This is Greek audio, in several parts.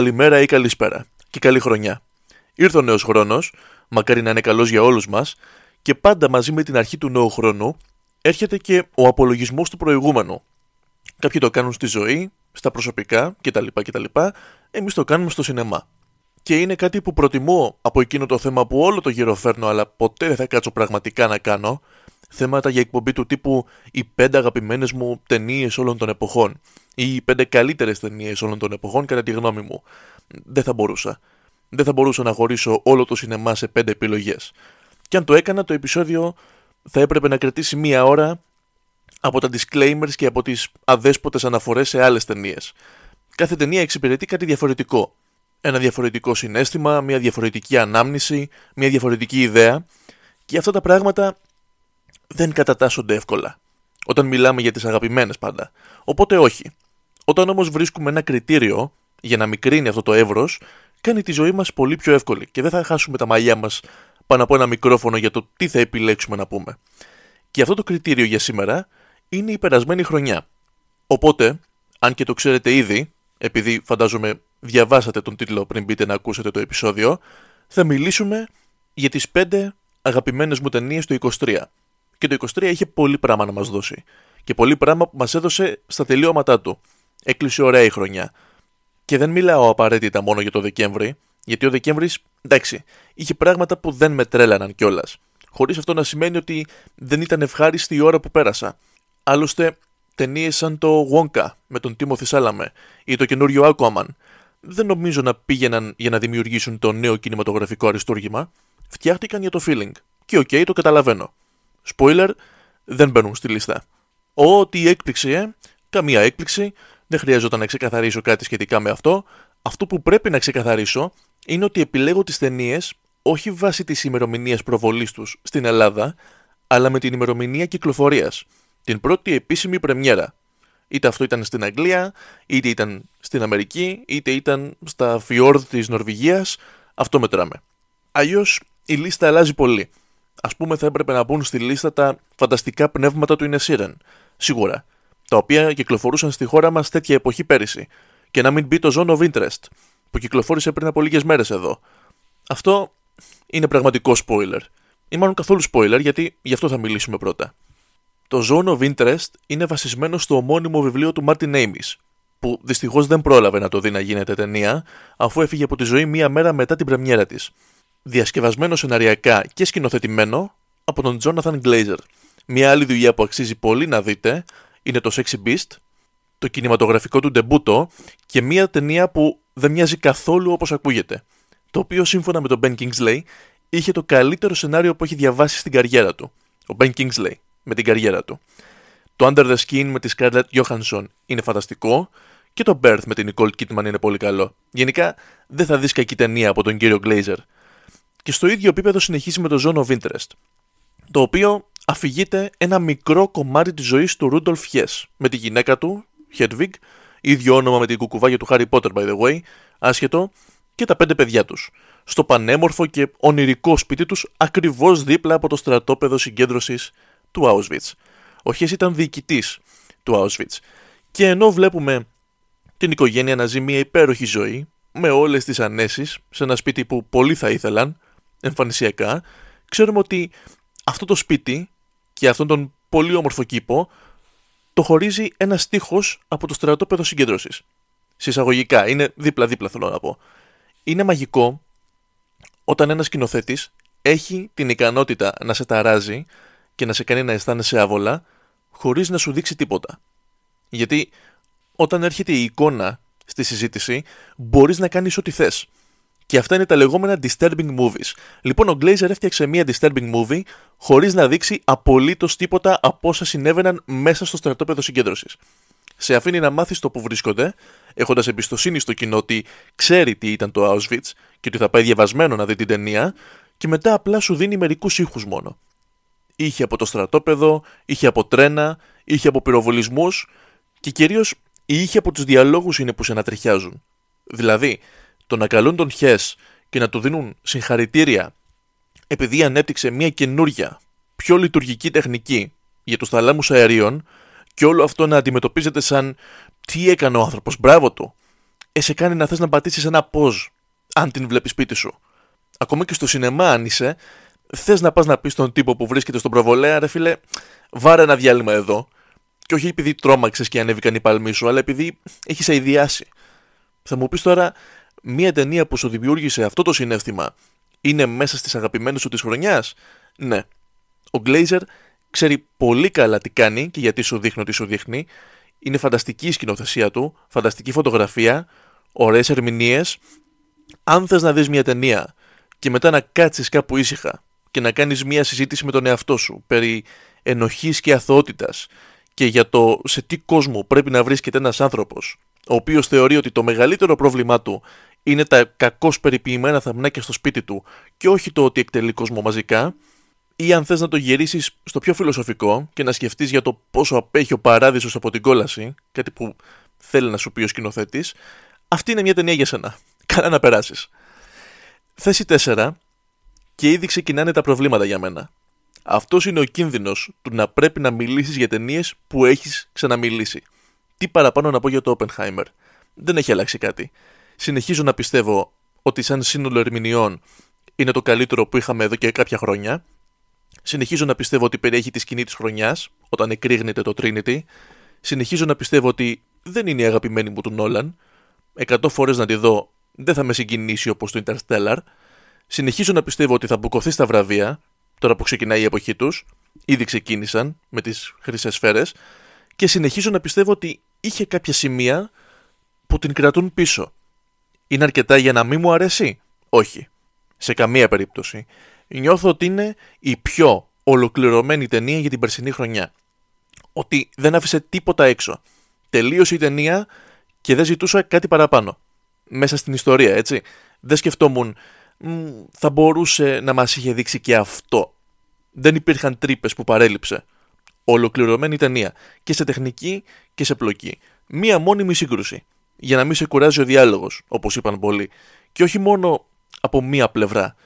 καλημέρα ή καλησπέρα και καλή χρονιά. Ήρθε ο νέος χρόνος, μακάρι να είναι καλός για όλους μας, και πάντα μαζί με την αρχή του νέου χρόνου έρχεται και ο απολογισμός του προηγούμενου. Κάποιοι το κάνουν στη ζωή, στα προσωπικά κτλ. Εμείς το κάνουμε στο σινεμά. Και είναι κάτι που προτιμώ από εκείνο το θέμα που όλο το γύρο φέρνω, αλλά ποτέ δεν θα κάτσω πραγματικά να κάνω. Θέματα για εκπομπή του τύπου οι 5 αγαπημένες μου ταινίες όλων των εποχών ή οι 5 καλύτερες ταινίες όλων των εποχών, κατά τη γνώμη μου. Δεν θα μπορούσα. Δεν θα μπορούσα να χωρίσω όλο το σινεμά σε 5 επιλογές. Και αν το έκανα, το επεισόδιο θα έπρεπε να κρατήσει μία ώρα από τα disclaimers και από τις αδέσποτες αναφορές σε άλλες ταινίες. Κάθε ταινία εξυπηρετεί κάτι διαφορετικό. Ένα διαφορετικό συναίσθημα, μία διαφορετική ανάμνηση, μία διαφορετική ιδέα. Και αυτά τα πράγματα δεν κατατάσσονται εύκολα. Όταν μιλάμε για τις αγαπημένες πάντα. Οπότε όχι. Όταν όμως βρίσκουμε ένα κριτήριο για να μικρύνει αυτό το εύρος, κάνει τη ζωή μας πολύ πιο εύκολη και δεν θα χάσουμε τα μαλλιά μας πάνω από ένα μικρόφωνο για το τι θα επιλέξουμε να πούμε. Και αυτό το κριτήριο για σήμερα είναι η περασμένη χρονιά. Οπότε, αν και το ξέρετε ήδη, επειδή φαντάζομαι διαβάσατε τον τίτλο πριν μπείτε να ακούσετε το επεισόδιο, θα μιλήσουμε για τις 5 αγαπημένες μου ταινίες το 23. Και το 23 είχε πολύ πράγμα να μας δώσει. Και πολύ πράγμα που μας έδωσε στα τελειώματά του. Έκλεισε ωραία η χρονιά. Και δεν μιλάω απαραίτητα μόνο για το Δεκέμβρη, γιατί ο Δεκέμβρης, εντάξει, είχε πράγματα που δεν με τρέλαναν κιόλας. Χωρίς αυτό να σημαίνει ότι δεν ήταν ευχάριστη η ώρα που πέρασα. Άλλωστε, ταινίες σαν το Wonka με τον Timothy Chalamet ή το καινούριο Aquaman δεν νομίζω να πήγαιναν για να δημιουργήσουν το νέο κινηματογραφικό αριστούργημα. Φτιάχτηκαν για το feeling. Και οκ, το καταλαβαίνω. Spoiler, δεν μπαίνουν στη λίστα. Ό,τι έκπληξη, καμία έκπληξη, δεν χρειάζεται να ξεκαθαρίσω κάτι σχετικά με αυτό. Αυτό που πρέπει να ξεκαθαρίσω είναι ότι επιλέγω τις ταινίες όχι βάσει της ημερομηνίας προβολής τους στην Ελλάδα, αλλά με την ημερομηνία κυκλοφορίας, την πρώτη επίσημη πρεμιέρα. Είτε αυτό ήταν στην Αγγλία, είτε ήταν στην Αμερική, είτε ήταν στα φιόρδ της Νορβηγίας, αυτό μετράμε. Αλλιώς η λίστα αλλάζει πολύ. Ας πούμε, θα έπρεπε να μπουν στη λίστα τα φανταστικά πνεύματα του Ινεσίρεν, σίγουρα, τα οποία κυκλοφορούσαν στη χώρα μας τέτοια εποχή πέρυσι, και να μην μπει το Zone of Interest, που κυκλοφόρησε πριν από λίγες μέρες εδώ. Αυτό είναι πραγματικό spoiler. Ή μάλλον καθόλου spoiler, γιατί γι' αυτό θα μιλήσουμε πρώτα. Το Zone of Interest είναι βασισμένο στο ομώνυμο βιβλίο του Martin Amis, που δυστυχώς δεν πρόλαβε να το δει να γίνεται ταινία, αφού έφυγε από τη ζωή μία μέρα μετά την πρεμιέρα της. Διασκευασμένο σεναριακά και σκηνοθετημένο από τον Jonathan Glazer. Μια άλλη δουλειά που αξίζει πολύ να δείτε είναι το Sexy Beast, το κινηματογραφικό του ντεμπούτο και μια ταινία που δεν μοιάζει καθόλου όπως ακούγεται, το οποίο σύμφωνα με τον Ben Kingsley είχε το καλύτερο σενάριο που έχει διαβάσει στην καριέρα του. Ο Ben Kingsley με την καριέρα του. Το Under the Skin με τη Scarlett Johansson είναι φανταστικό και το Birth με την Nicole Kidman είναι πολύ καλό. Γενικά δεν θα δεις κακή ταινία από τον κύριο Glazer. Και στο ίδιο επίπεδο συνεχίζει με το Zone of Interest, το οποίο αφηγείται ένα μικρό κομμάτι της ζωής του Rudolf Höss με τη γυναίκα του, Hedwig, ίδιο όνομα με την κουκουβάγια του Harry Potter by the way, άσχετο, και τα 5 παιδιά τους, στο πανέμορφο και ονειρικό σπίτι τους ακριβώς δίπλα από το στρατόπεδο συγκέντρωσης του Auschwitz. Ο Höss ήταν διοικητής του Auschwitz και ενώ βλέπουμε την οικογένεια να ζει μια υπέροχη ζωή, με όλες τις ανέσεις, σε ένα σπίτι που πολλοί θα ήθελαν, εμφανισιακά, ξέρουμε ότι αυτό το σπίτι και αυτόν τον πολύ όμορφο κήπο το χωρίζει ένας στίχος από το στρατόπεδο συγκέντρωσης. Συσαγωγικά, είναι δίπλα-δίπλα θέλω να πω. Είναι μαγικό όταν ένας σκηνοθέτης έχει την ικανότητα να σε ταράζει και να σε κάνει να αισθάνεσαι άβολα χωρίς να σου δείξει τίποτα. Γιατί όταν έρχεται η εικόνα στη συζήτηση μπορείς να κάνεις ό,τι θες. Και αυτά είναι τα λεγόμενα disturbing movies. Λοιπόν, ο Glazer έφτιαξε μία disturbing movie χωρίς να δείξει απολύτως τίποτα από όσα συνέβαιναν μέσα στο στρατόπεδο συγκέντρωσης. Σε αφήνει να μάθεις το που βρίσκονται, έχοντας εμπιστοσύνη στο κοινό ότι ξέρει τι ήταν το Auschwitz και ότι θα πάει διαβασμένο να δει την ταινία, και μετά απλά σου δίνει μερικούς ήχους μόνο. Είχε από το στρατόπεδο, είχε από τρένα, είχε από πυροβολισμούς και κυρίως είχε από τους διαλόγους είναι που σε ανατριχιάζουν. Δηλαδή, το να καλούν τον Höss και να του δίνουν συγχαρητήρια επειδή ανέπτυξε μια καινούρια, πιο λειτουργική τεχνική για τους θαλάμους αερίων, και όλο αυτό να αντιμετωπίζεται σαν τι έκανε ο άνθρωπος, μπράβο του. σε κάνει να θες να πατήσεις ένα pause, αν την βλέπεις σπίτι σου. Ακόμα και στο σινεμά, αν είσαι, θες να πας να πεις στον τύπο που βρίσκεται στον προβολέα, ρε φίλε, βάρε ένα διάλειμμα εδώ. Και όχι επειδή τρόμαξες και ανέβηκαν οι παλμοί σου, αλλά επειδή έχεις αηδιάσει. Θα μου πεις τώρα, μία ταινία που σου δημιούργησε αυτό το συναίσθημα είναι μέσα στις αγαπημένες σου της χρονιάς? Ναι. Ο Glazer ξέρει πολύ καλά τι κάνει και γιατί σου δείχνει ότι σου δείχνει. Είναι φανταστική η σκηνοθεσία του, φανταστική φωτογραφία, ωραίες ερμηνείες. Αν θες να δεις μια ταινία και μετά να κάτσεις κάπου ήσυχα και να κάνεις μια συζήτηση με τον εαυτό σου περί ενοχής και αθωότητας και για το σε τι κόσμο πρέπει να βρίσκεται ένας άνθρωπος, ο οποίος θεωρεί ότι το μεγαλύτερο πρόβλημά του είναι τα κακώς περιποιημένα θαμνάκια στο σπίτι του και όχι το ότι εκτελεί κόσμο μαζικά, ή αν θες να το γυρίσεις στο πιο φιλοσοφικό και να σκεφτείς για το πόσο απέχει ο παράδεισος από την κόλαση, κάτι που θέλει να σου πει ο σκηνοθέτης, αυτή είναι μια ταινία για σένα. Καλά να περάσεις. Θέση 4. Και ήδη ξεκινάνε τα προβλήματα για μένα. Αυτός είναι ο κίνδυνος του να πρέπει να μιλήσεις για ταινίες που έχεις ξαναμιλήσει. Τι παραπάνω να πω για το Oppenheimer. Δεν έχει αλλάξει κάτι. Συνεχίζω να πιστεύω ότι σαν σύνολο ερμηνεών είναι το καλύτερο που είχαμε εδώ και κάποια χρόνια. Συνεχίζω να πιστεύω ότι περιέχει τη σκηνή της χρονιάς, όταν εκρήγνεται το Trinity. Συνεχίζω να πιστεύω ότι δεν είναι η αγαπημένη μου του Νόλαν. 100 φορές να τη δω, δεν θα με συγκινήσει όπως το Interstellar. Συνεχίζω να πιστεύω ότι θα μπουκωθεί στα βραβεία, τώρα που ξεκινάει η εποχή τους. Ήδη ξεκίνησαν με τις χρυσές σφαίρες. Και συνεχίζω να πιστεύω ότι είχε κάποια σημεία που την κρατούν πίσω. Είναι αρκετά για να μην μου αρέσει? Όχι. Σε καμία περίπτωση. Νιώθω ότι είναι η πιο ολοκληρωμένη ταινία για την περσινή χρονιά. Ότι δεν άφησε τίποτα έξω. Τελείωσε η ταινία και δεν ζητούσα κάτι παραπάνω. Μέσα στην ιστορία, έτσι. Δεν σκεφτόμουν, θα μπορούσε να μας είχε δείξει και αυτό. Δεν υπήρχαν τρύπες που παρέλειψε. Ολοκληρωμένη ταινία. Και σε τεχνική και σε πλοκή. Μία μόνιμη σύγκρουση. Για να μην σε κουράζει ο διάλογος, όπως είπαν πολλοί. Και όχι μόνο από μία πλευρά.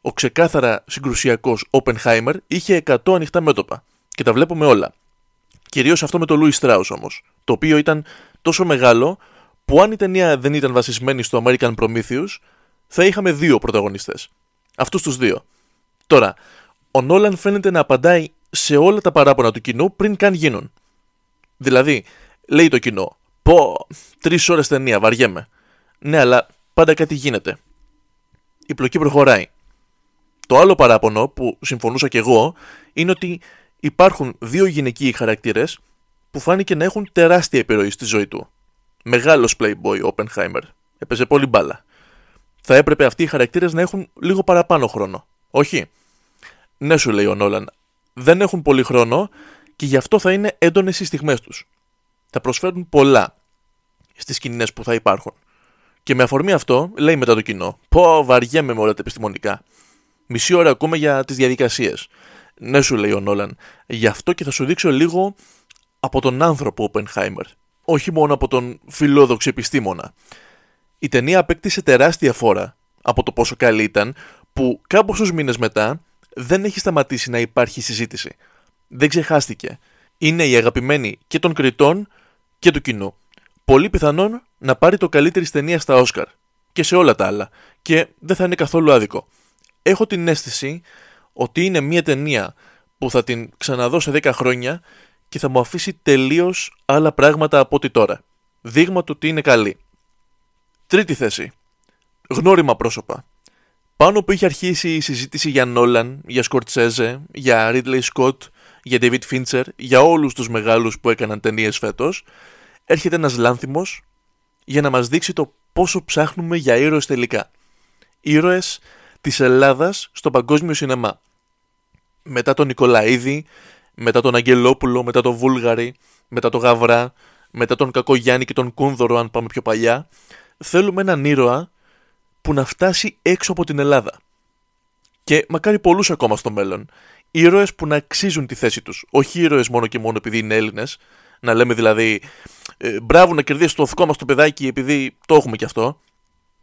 Ο ξεκάθαρα συγκρουσιακός Oppenheimer είχε 100 ανοιχτά μέτωπα. Και τα βλέπουμε όλα. Κυρίως αυτό με το Louis Strauss όμως. Το οποίο ήταν τόσο μεγάλο που αν η ταινία δεν ήταν βασισμένη στο American Prometheus, θα είχαμε 2 πρωταγωνιστές. Αυτούς τους 2. Τώρα, ο Νόλαν φαίνεται να απαντάει σε όλα τα παράπονα του κοινού πριν καν γίνουν. Δηλαδή, λέει το κοινό, πω, 3 ώρες ταινία, βαριέμαι. Ναι, αλλά πάντα κάτι γίνεται. Η πλοκή προχωράει. Το άλλο παράπονο που συμφωνούσα κι εγώ είναι ότι υπάρχουν 2 γυναικείοι χαρακτήρες που φάνηκε να έχουν τεράστια επιρροή στη ζωή του. Μεγάλος playboy ο Oppenheimer. Έπαιζε πολύ μπάλα. Θα έπρεπε αυτοί οι χαρακτήρες να έχουν λίγο παραπάνω χρόνο. Όχι. Ναι, σου λέει ο Νόλαν. Δεν έχουν πολύ χρόνο και γι' αυτό θα είναι έντονες οι στιγμές τους. Θα προσφέρουν πολλά στις σκηνές που θα υπάρχουν. Και με αφορμή αυτό, λέει μετά το κοινό, πω, βαριέμαι με όλα τα επιστημονικά. Μισή ώρα ακούμε για τις διαδικασίες. Ναι, σου λέει ο Νόλαν, γι' αυτό και θα σου δείξω λίγο από τον άνθρωπο Οπενχάιμερ. Όχι μόνο από τον φιλόδοξο επιστήμονα. Η ταινία απέκτησε τεράστια φόρα από το πόσο καλή ήταν, που κάποιους μήνες μετά δεν έχει σταματήσει να υπάρχει συζήτηση. Δεν ξεχάστηκε. Είναι η αγαπημένη και των κριτών και του κοινού. Πολύ πιθανόν να πάρει το καλύτερη ταινία στα Όσκαρ και σε όλα τα άλλα. Και δεν θα είναι καθόλου άδικο. Έχω την αίσθηση ότι είναι μια ταινία που θα την ξαναδώ σε 10 χρόνια και θα μου αφήσει τελείως άλλα πράγματα από ό,τι τώρα. Δείγμα του ότι είναι καλή. Τρίτη θέση. Γνώριμα πρόσωπα. Πάνω που είχε αρχίσει η συζήτηση για Νόλαν, για Σκορτσέζε, για Ρίτλεϊ Σκοτ, για Ντέιβιντ Φίντσερ, για όλους τους μεγάλους που έκαναν ταινίες φέτος, έρχεται ένας Λάνθιμος για να μας δείξει το πόσο ψάχνουμε για ήρωες τελικά. Ήρωες της Ελλάδας στο παγκόσμιο σινεμά. Μετά τον Νικολαίδη, μετά τον Αγγελόπουλο, μετά τον Βούλγαρη, μετά τον Γαβρά, μετά τον Κακογιάννη και τον Κούνδωρο, αν πάμε πιο παλιά, θέλουμε έναν ήρωα που να φτάσει έξω από την Ελλάδα. Και μακάρι πολλούς ακόμα στο μέλλον. Ήρωες που να αξίζουν τη θέση τους. Όχι ήρωες μόνο και μόνο επειδή είναι Έλληνες. Να λέμε δηλαδή, μπράβο να κερδίσει το δικό μας το παιδάκι επειδή το έχουμε κι αυτό.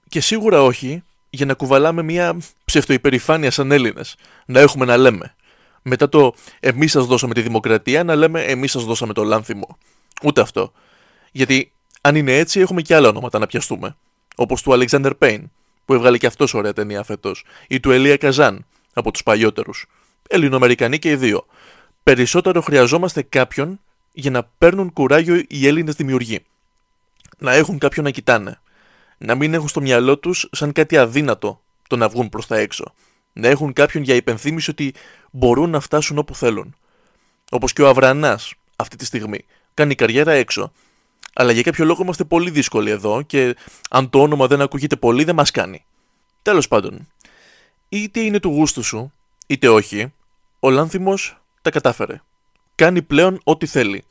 Και σίγουρα όχι για να κουβαλάμε μια ψευτοϊπερηφάνεια σαν Έλληνες. Να έχουμε να λέμε. Μετά το εμείς σας δώσαμε τη δημοκρατία, να λέμε εμείς σας δώσαμε το Λάνθιμο. Ούτε αυτό. Γιατί Αν είναι έτσι, έχουμε και άλλα ονόματα να πιαστούμε. Όπως του Alexander Payne, που έβγαλε και αυτός ωραία ταινία φέτος, ή του Ελία Καζάν, από τους παλιότερους. Ελληνοαμερικανοί και οι δύο. Περισσότερο χρειαζόμαστε κάποιον για να παίρνουν κουράγιο οι Έλληνες δημιουργοί. Να έχουν κάποιον να κοιτάνε. Να μην έχουν στο μυαλό τους σαν κάτι αδύνατο το να βγουν προς τα έξω. Να έχουν κάποιον για υπενθύμηση ότι μπορούν να φτάσουν όπου θέλουν. Όπως και ο Αβρανάς αυτή τη στιγμή. Κάνει καριέρα έξω. Αλλά για κάποιο λόγο είμαστε πολύ δύσκολοι εδώ και αν το όνομα δεν ακούγεται πολύ δεν μας κάνει. Τέλος πάντων, είτε είναι του γούστου σου, είτε όχι, ο Λάνθιμος τα κατάφερε. Κάνει πλέον ό,τι θέλει.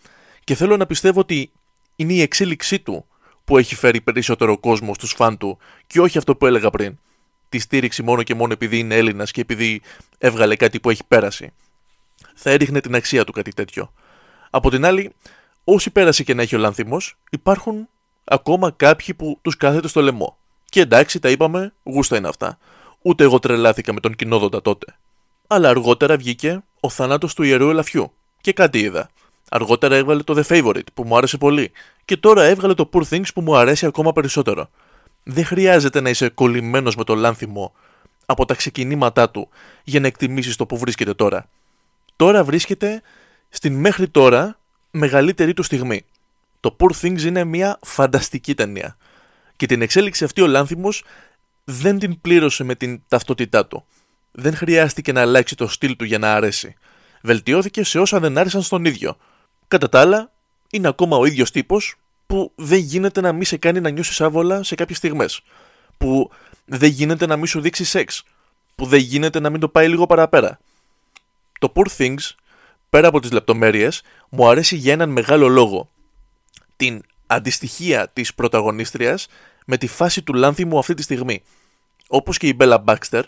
Και θέλω να πιστεύω ότι είναι η εξέλιξή του που έχει φέρει περισσότερο κόσμο στους φαν του και όχι αυτό που έλεγα πριν. Τη στήριξη μόνο και μόνο επειδή είναι Έλληνας και επειδή έβγαλε κάτι που έχει πέρασει. Θα έριχνε την αξία του κάτι τέτοιο. Από την άλλη, όσοι πέρασε και να έχει ο Λάνθιμος, υπάρχουν ακόμα κάποιοι που τους κάθεται στο λαιμό. Και εντάξει, τα είπαμε, γούστα είναι αυτά. Ούτε εγώ τρελάθηκα με τον Κοινόδοντα τότε. Αλλά αργότερα βγήκε ο θάνατος του Ιερού Ελαφιού. Και κάτι είδα. Αργότερα έβγαλε το The Favorite που μου άρεσε πολύ. Και τώρα έβγαλε το Poor Things που μου αρέσει ακόμα περισσότερο. Δεν χρειάζεται να είσαι κολλημένος με τον Λάνθιμο από τα ξεκινήματά του για να εκτιμήσεις το που βρίσκεται τώρα. Τώρα βρίσκεται στην μέχρι τώρα μεγαλύτερη του στιγμή. Το Poor Things είναι μια φανταστική ταινία. Και την εξέλιξη αυτή ο Λάνθιμος δεν την πλήρωσε με την ταυτότητά του. Δεν χρειάστηκε να αλλάξει το στυλ του για να αρέσει. Βελτιώθηκε σε όσα δεν άρεσαν στον ίδιο. Κατά τα άλλα, είναι ακόμα ο ίδιος τύπος που δεν γίνεται να μη σε κάνει να νιώσεις άβολα σε κάποιες στιγμές. Που δεν γίνεται να μη σου δείξει σεξ. Που δεν γίνεται να μην το πάει λίγο παραπέρα. Το Poor Things, πέρα από τις λεπτομέρειες, μου αρέσει για έναν μεγάλο λόγο. Την αντιστοιχία της πρωταγωνίστριας με τη φάση του Λάνθιμου αυτή τη στιγμή. Όπως και η Bella Baxter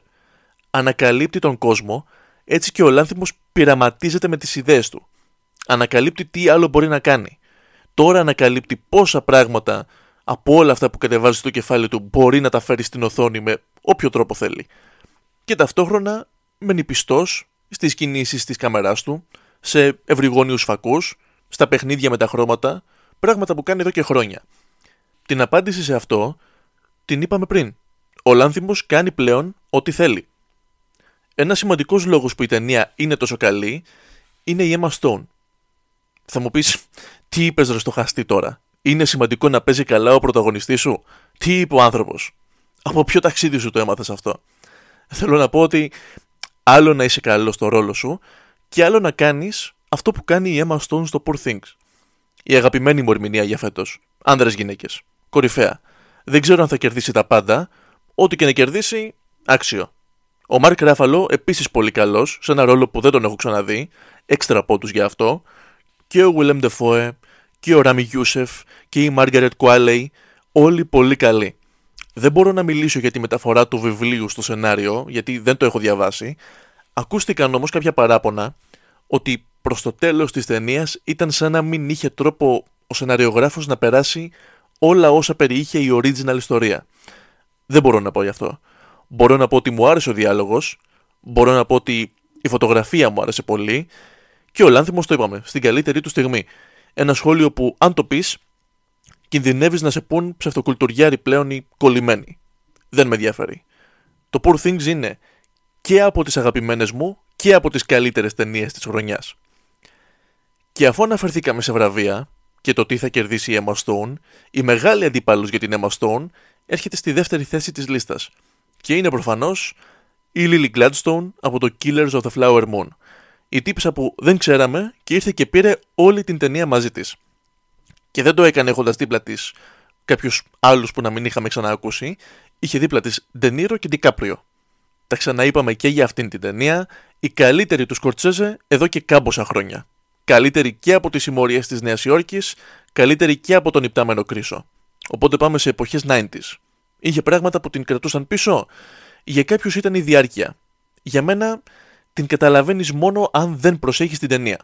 ανακαλύπτει τον κόσμο, έτσι και ο Λάνθιμος πειραματίζεται με τις ιδέες του. Ανακαλύπτει τι άλλο μπορεί να κάνει. Τώρα ανακαλύπτει πόσα πράγματα από όλα αυτά που κατεβάζει στο κεφάλι του μπορεί να τα φέρει στην οθόνη με όποιο τρόπο θέλει. Και ταυτόχρονα μένει πιστός στις κινήσεις της καμεράς του, σε ευρυγόνιους φακούς, στα παιχνίδια με τα χρώματα, πράγματα που κάνει εδώ και χρόνια. Την απάντηση σε αυτό την είπαμε πριν. Ο Λάνθιμος κάνει πλέον ό,τι θέλει. Ένας σημαντικός λόγος που η ταινία είναι τόσο καλή είναι η Emma Stone. Θα μου πεις, τι είπες ρε στο χαστή τώρα? Είναι σημαντικό να παίζει καλά ο πρωταγωνιστής σου? Τι είπε ο άνθρωπος? Από ποιο ταξίδι σου το έμαθες αυτό? Θέλω να πω ότι άλλο να είσαι καλός στο ρόλο σου και άλλο να κάνεις αυτό που κάνει η Emma Stone στο Poor Things. Η αγαπημένη μου ερμηνεία για φέτος. Άνδρες γυναίκες. Κορυφαία. Δεν ξέρω αν θα κερδίσει τα πάντα. Ό,τι και να κερδίσει, άξιο. Ο Mark Ruffalo επίσης πολύ καλός, σε ένα ρόλο που δεν τον έχω ξαναδεί. Έξτρα πόντους για αυτό. Και ο Willem Dafoe και ο Ράμι Γιούσεφ και η Margaret Qualley, όλοι πολύ καλοί. Δεν μπορώ να μιλήσω για τη μεταφορά του βιβλίου στο σενάριο, γιατί δεν το έχω διαβάσει. Ακούστηκαν όμως κάποια παράπονα ότι προς το τέλος της ταινίας ήταν σαν να μην είχε τρόπο ο σεναριογράφος να περάσει όλα όσα περιείχε η original ιστορία. Δεν μπορώ να πω γι' αυτό. Μπορώ να πω ότι μου άρεσε ο διάλογος, μπορώ να πω ότι η φωτογραφία μου άρεσε πολύ και ο Λάνθιμος, το είπαμε, στην καλύτερη του στιγμή. Ένα σχόλιο που, αν το πεις, κινδυνεύεις να σε πουν ψευτοκουλτουριάρι πλέον ή κολλημένοι. Δεν με ενδιαφέρει. Το Poor Things είναι και από τις αγαπημένες μου και από τις καλύτερες ταινίες της χρονιάς. Και αφού αναφερθήκαμε σε βραβεία και το τι θα κερδίσει η Emma Stone, η μεγάλη αντίπαλος για την Emma Stone έρχεται στη δεύτερη θέση της λίστας. Και είναι προφανώς η Lily Gladstone από το Killers of the Flower Moon. Η τύπισσα που δεν ξέραμε και ήρθε και πήρε όλη την ταινία μαζί της. Και δεν το έκανε έχοντας δίπλα της κάποιους άλλους που να μην είχαμε ξαναακούσει. Είχε δίπλα της De Niro και DiCaprio. Τα ξαναείπαμε και για αυτήν την ταινία, η καλύτερη του Σκορτσέζε εδώ και κάμποσα χρόνια. Καλύτερη και από τις συμμορίες της Νέας Υόρκης, καλύτερη και από τον Υπτάμενο Κρίσο. Οπότε πάμε σε εποχές 90's. Είχε πράγματα που την κρατούσαν πίσω. Για κάποιους ήταν η διάρκεια. Για μένα την καταλαβαίνεις μόνο αν δεν προσέχεις την ταινία.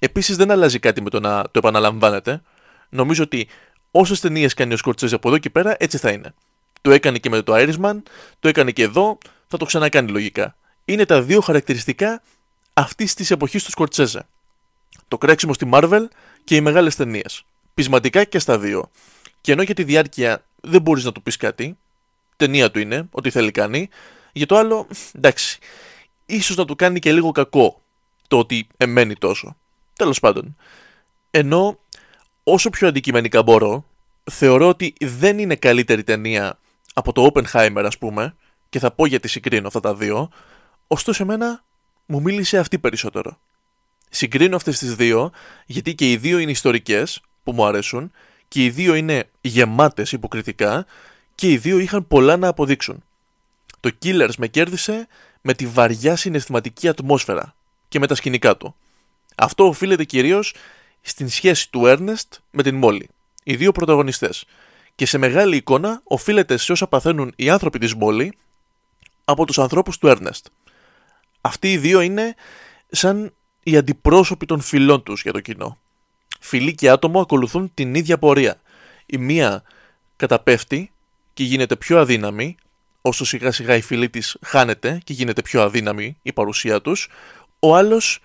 Επίσης δεν αλλάζει κάτι με το να το επαναλαμβάνετε. Νομίζω ότι όσες ταινίες κάνει ο Σκορτσέζε από εδώ και πέρα έτσι θα είναι. Το έκανε και με το Irishman, το έκανε και εδώ, θα το ξανακάνει λογικά. Είναι τα δύο χαρακτηριστικά αυτής της εποχής του Σκορτσέζε. Το κράξιμο στη Marvel και οι μεγάλες ταινίες. πεισματικά και στα δύο. Και ενώ για τη διάρκεια δεν μπορείς να του πεις κάτι, ταινία του είναι, ό,τι θέλει κάνει, για το άλλο, εντάξει, ίσως να του κάνει και λίγο κακό το ότι εμένει τόσο. Τέλος πάντων. Ενώ όσο πιο αντικειμενικά μπορώ, θεωρώ ότι δεν είναι καλύτερη ταινία από το Oppenheimer, ας πούμε, και θα πω γιατί συγκρίνω αυτά τα δύο, ωστόσο εμένα μου μίλησε αυτή περισσότερο. Συγκρίνω αυτές τις δύο, γιατί και οι δύο είναι ιστορικές, που μου αρέσουν, και οι δύο είναι γεμάτες υποκριτικά, και οι δύο είχαν πολλά να αποδείξουν. Το Killers με κέρδισε με τη βαριά συναισθηματική ατμόσφαιρα και με τα σκηνικά του. Αυτό οφείλεται κυρίως στην σχέση του Ernest με την Molly, οι δύο πρωταγωνιστές. Και σε μεγάλη εικόνα οφείλεται σε όσα παθαίνουν οι άνθρωποι της Molly από τους ανθρώπους του Ernest. Αυτοί οι δύο είναι σαν οι αντιπρόσωποι των φιλών τους για το κοινό. Φιλοί και άτομο ακολουθούν την ίδια πορεία. Η μία καταπέφτει και γίνεται πιο αδύναμη, όσο σιγά σιγά η φιλή της χάνεται και γίνεται πιο αδύναμη η παρουσία τους. Ο άλλος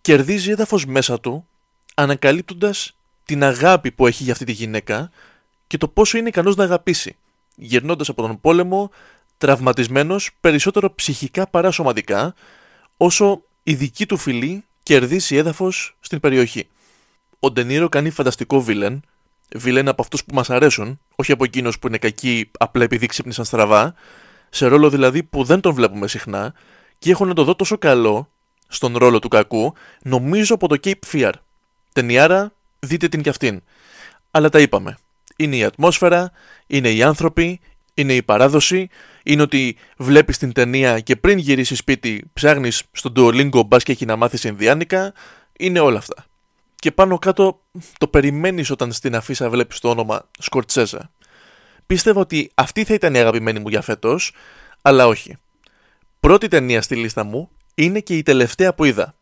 κερδίζει έδαφος μέσα του, ανακαλύπτοντας την αγάπη που έχει για αυτή τη γυναίκα και το πόσο είναι ικανός να αγαπήσει, γυρνώντας από τον πόλεμο τραυματισμένος περισσότερο ψυχικά παρά σωματικά, όσο η δική του φιλή κερδίσει έδαφος στην περιοχή. Ο Ντε Νίρο κάνει φανταστικό βίλεν, βίλεν από αυτούς που μας αρέσουν, όχι από εκείνους που είναι κακοί απλά επειδή ξύπνησαν στραβά, σε ρόλο δηλαδή που δεν τον βλέπουμε συχνά, και έχω να το δω τόσο καλό στον ρόλο του κακού, νομίζω από το Cape Fear. Ταινιάρα, δείτε την κι αυτήν. Αλλά τα είπαμε. Είναι η ατμόσφαιρα, είναι οι άνθρωποι, είναι η παράδοση, είναι ότι βλέπεις την ταινία και πριν γυρίσεις σπίτι ψάχνεις στον Duolingo μπας και έχει να μάθεις Ινδιάνικα, είναι όλα αυτά. Και πάνω κάτω το περιμένεις όταν στην αφίσα βλέπεις το όνομα Σκορτσέζα. Πίστευα ότι αυτή θα ήταν η αγαπημένη μου για φέτος, αλλά όχι. Πρώτη ταινία στη λίστα μου είναι και η τελευταία που είδα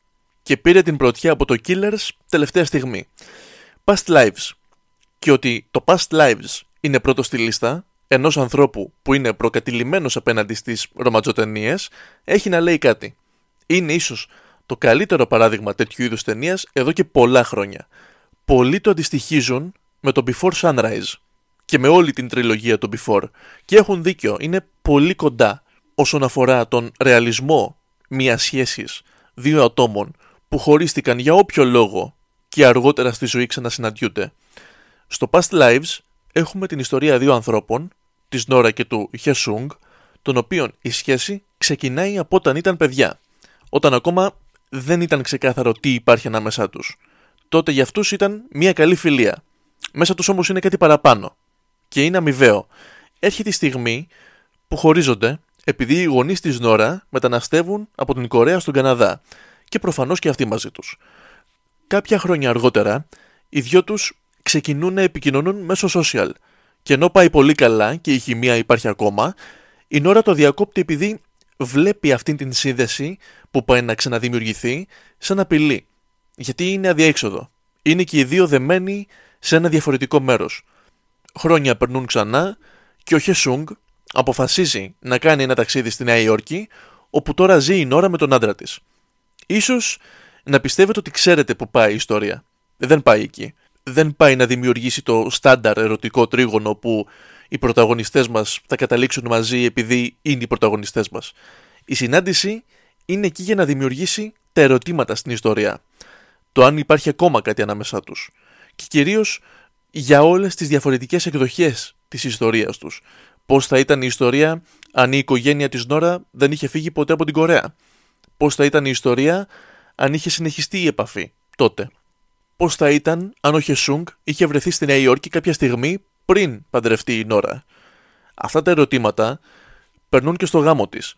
και πήρε την πρωτιά από το Killers τελευταία στιγμή. Past Lives. Και ότι το Past Lives είναι πρώτο στη λίστα ενός ανθρώπου που είναι προκατηλημένος απέναντι στις ρομαντζοτενίες έχει να λέει κάτι. Είναι ίσως το καλύτερο παράδειγμα τέτοιου είδους ταινίας εδώ και πολλά χρόνια. Πολλοί το αντιστοιχίζουν με το Before Sunrise και με όλη την τριλογία του Before και έχουν δίκιο, είναι πολύ κοντά όσον αφορά τον ρεαλισμό μιας σχέσης δύο ατόμων που χωρίστηκαν για όποιο λόγο και αργότερα στη ζωή ξανασυναντιούνται. Στο Past Lives έχουμε την ιστορία δύο ανθρώπων, της Νόρα και του Hae Sung, των οποίων η σχέση ξεκινάει από όταν ήταν παιδιά, όταν ακόμα δεν ήταν ξεκάθαρο τι υπάρχει ανάμεσά τους. Τότε για αυτούς ήταν μια καλή φιλία. Μέσα τους όμως είναι κάτι παραπάνω και είναι αμοιβαίο. Έρχεται η στιγμή που χωρίζονται επειδή οι γονείς της Νόρα μεταναστεύουν από την Κορέα στον Καναδά και προφανώς και αυτοί μαζί τους. Κάποια χρόνια αργότερα, οι δυο τους ξεκινούν να επικοινωνούν μέσω social και ενώ πάει πολύ καλά και η χημεία υπάρχει ακόμα, η Νόρα το διακόπτει επειδή βλέπει αυτήν την σύνδεση που πάει να ξαναδημιουργηθεί σαν απειλή, γιατί είναι αδιέξοδο. Είναι και οι δύο δεμένοι σε ένα διαφορετικό μέρος. Χρόνια περνούν ξανά και ο Hae Sung αποφασίζει να κάνει ένα ταξίδι στη Νέα Υόρκη, όπου τώρα ζει η Νόρα με τον άντρα της. Ίσως να πιστεύετε ότι ξέρετε που πάει η ιστορία. Δεν πάει εκεί. Δεν πάει να δημιουργήσει το στάνταρ ερωτικό τρίγωνο που οι πρωταγωνιστές μας θα καταλήξουν μαζί επειδή είναι οι πρωταγωνιστές μας. Η συνάντηση είναι εκεί για να δημιουργήσει τα ερωτήματα στην ιστορία. Το αν υπάρχει ακόμα κάτι ανάμεσά τους. Και κυρίως για όλες τις διαφορετικές εκδοχές της ιστορίας τους. Πώς θα ήταν η ιστορία αν η οικογένεια της Νόρα δεν είχε φύγει ποτέ από την Κορέα. Πώς θα ήταν η ιστορία αν είχε συνεχιστεί η επαφή τότε. Πώς θα ήταν αν ο Hae Sung είχε βρεθεί στη Νέα Υόρκη κάποια στιγμή πριν παντρευτεί η Νόρα. Αυτά τα ερωτήματα περνούν και στο γάμο της.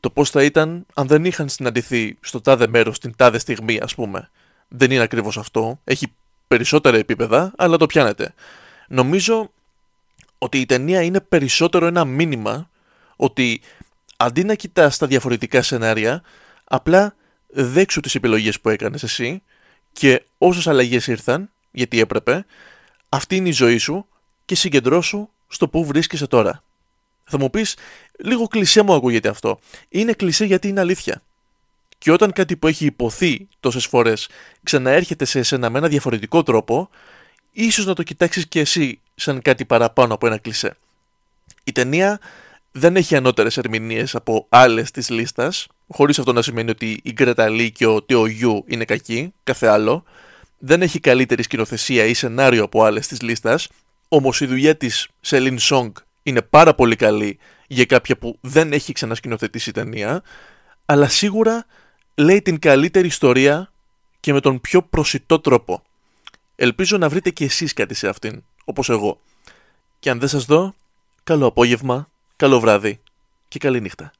Το πώς θα ήταν αν δεν είχαν συναντηθεί στο τάδε μέρος την τάδε στιγμή, ας πούμε. Δεν είναι ακριβώς αυτό. Έχει περισσότερα επίπεδα, αλλά το πιάνετε. Νομίζω ότι η ταινία είναι περισσότερο ένα μήνυμα ότι αντί να κοιτάς τα διαφορετικά σενάρια, απλά δέξου τις επιλογές που έκανες εσύ και όσες αλλαγές ήρθαν, γιατί έπρεπε, αυτή είναι η ζωή σου και συγκεντρώσου στο που βρίσκεσαι τώρα. Θα μου πεις, λίγο κλισέ μου ακούγεται αυτό. Είναι κλισέ γιατί είναι αλήθεια. Και όταν κάτι που έχει υποθεί τόσες φορές ξαναέρχεται σε εσένα με ένα διαφορετικό τρόπο, ίσως να το κοιτάξεις και εσύ σαν κάτι παραπάνω από ένα κλισέ. Η ταινία δεν έχει ανώτερες ερμηνείες από άλλες της λίστας, χωρίς αυτό να σημαίνει ότι η Γκρέτα Λι και ο Τέο Γιου είναι κακοί, κάθε άλλο. Δεν έχει καλύτερη σκηνοθεσία ή σενάριο από άλλες της λίστας, όμως η δουλειά της Σελίν Σόγκ είναι πάρα πολύ καλή για κάποια που δεν έχει ξανασκηνοθετήσει η ταινία, αλλά σίγουρα λέει την καλύτερη ιστορία και με τον πιο προσιτό τρόπο. Ελπίζω να βρείτε και εσείς κάτι σε αυτήν, όπως εγώ. Και αν δεν σας δω, καλό απόγευμα, καλό βράδυ και καλή νύχτα.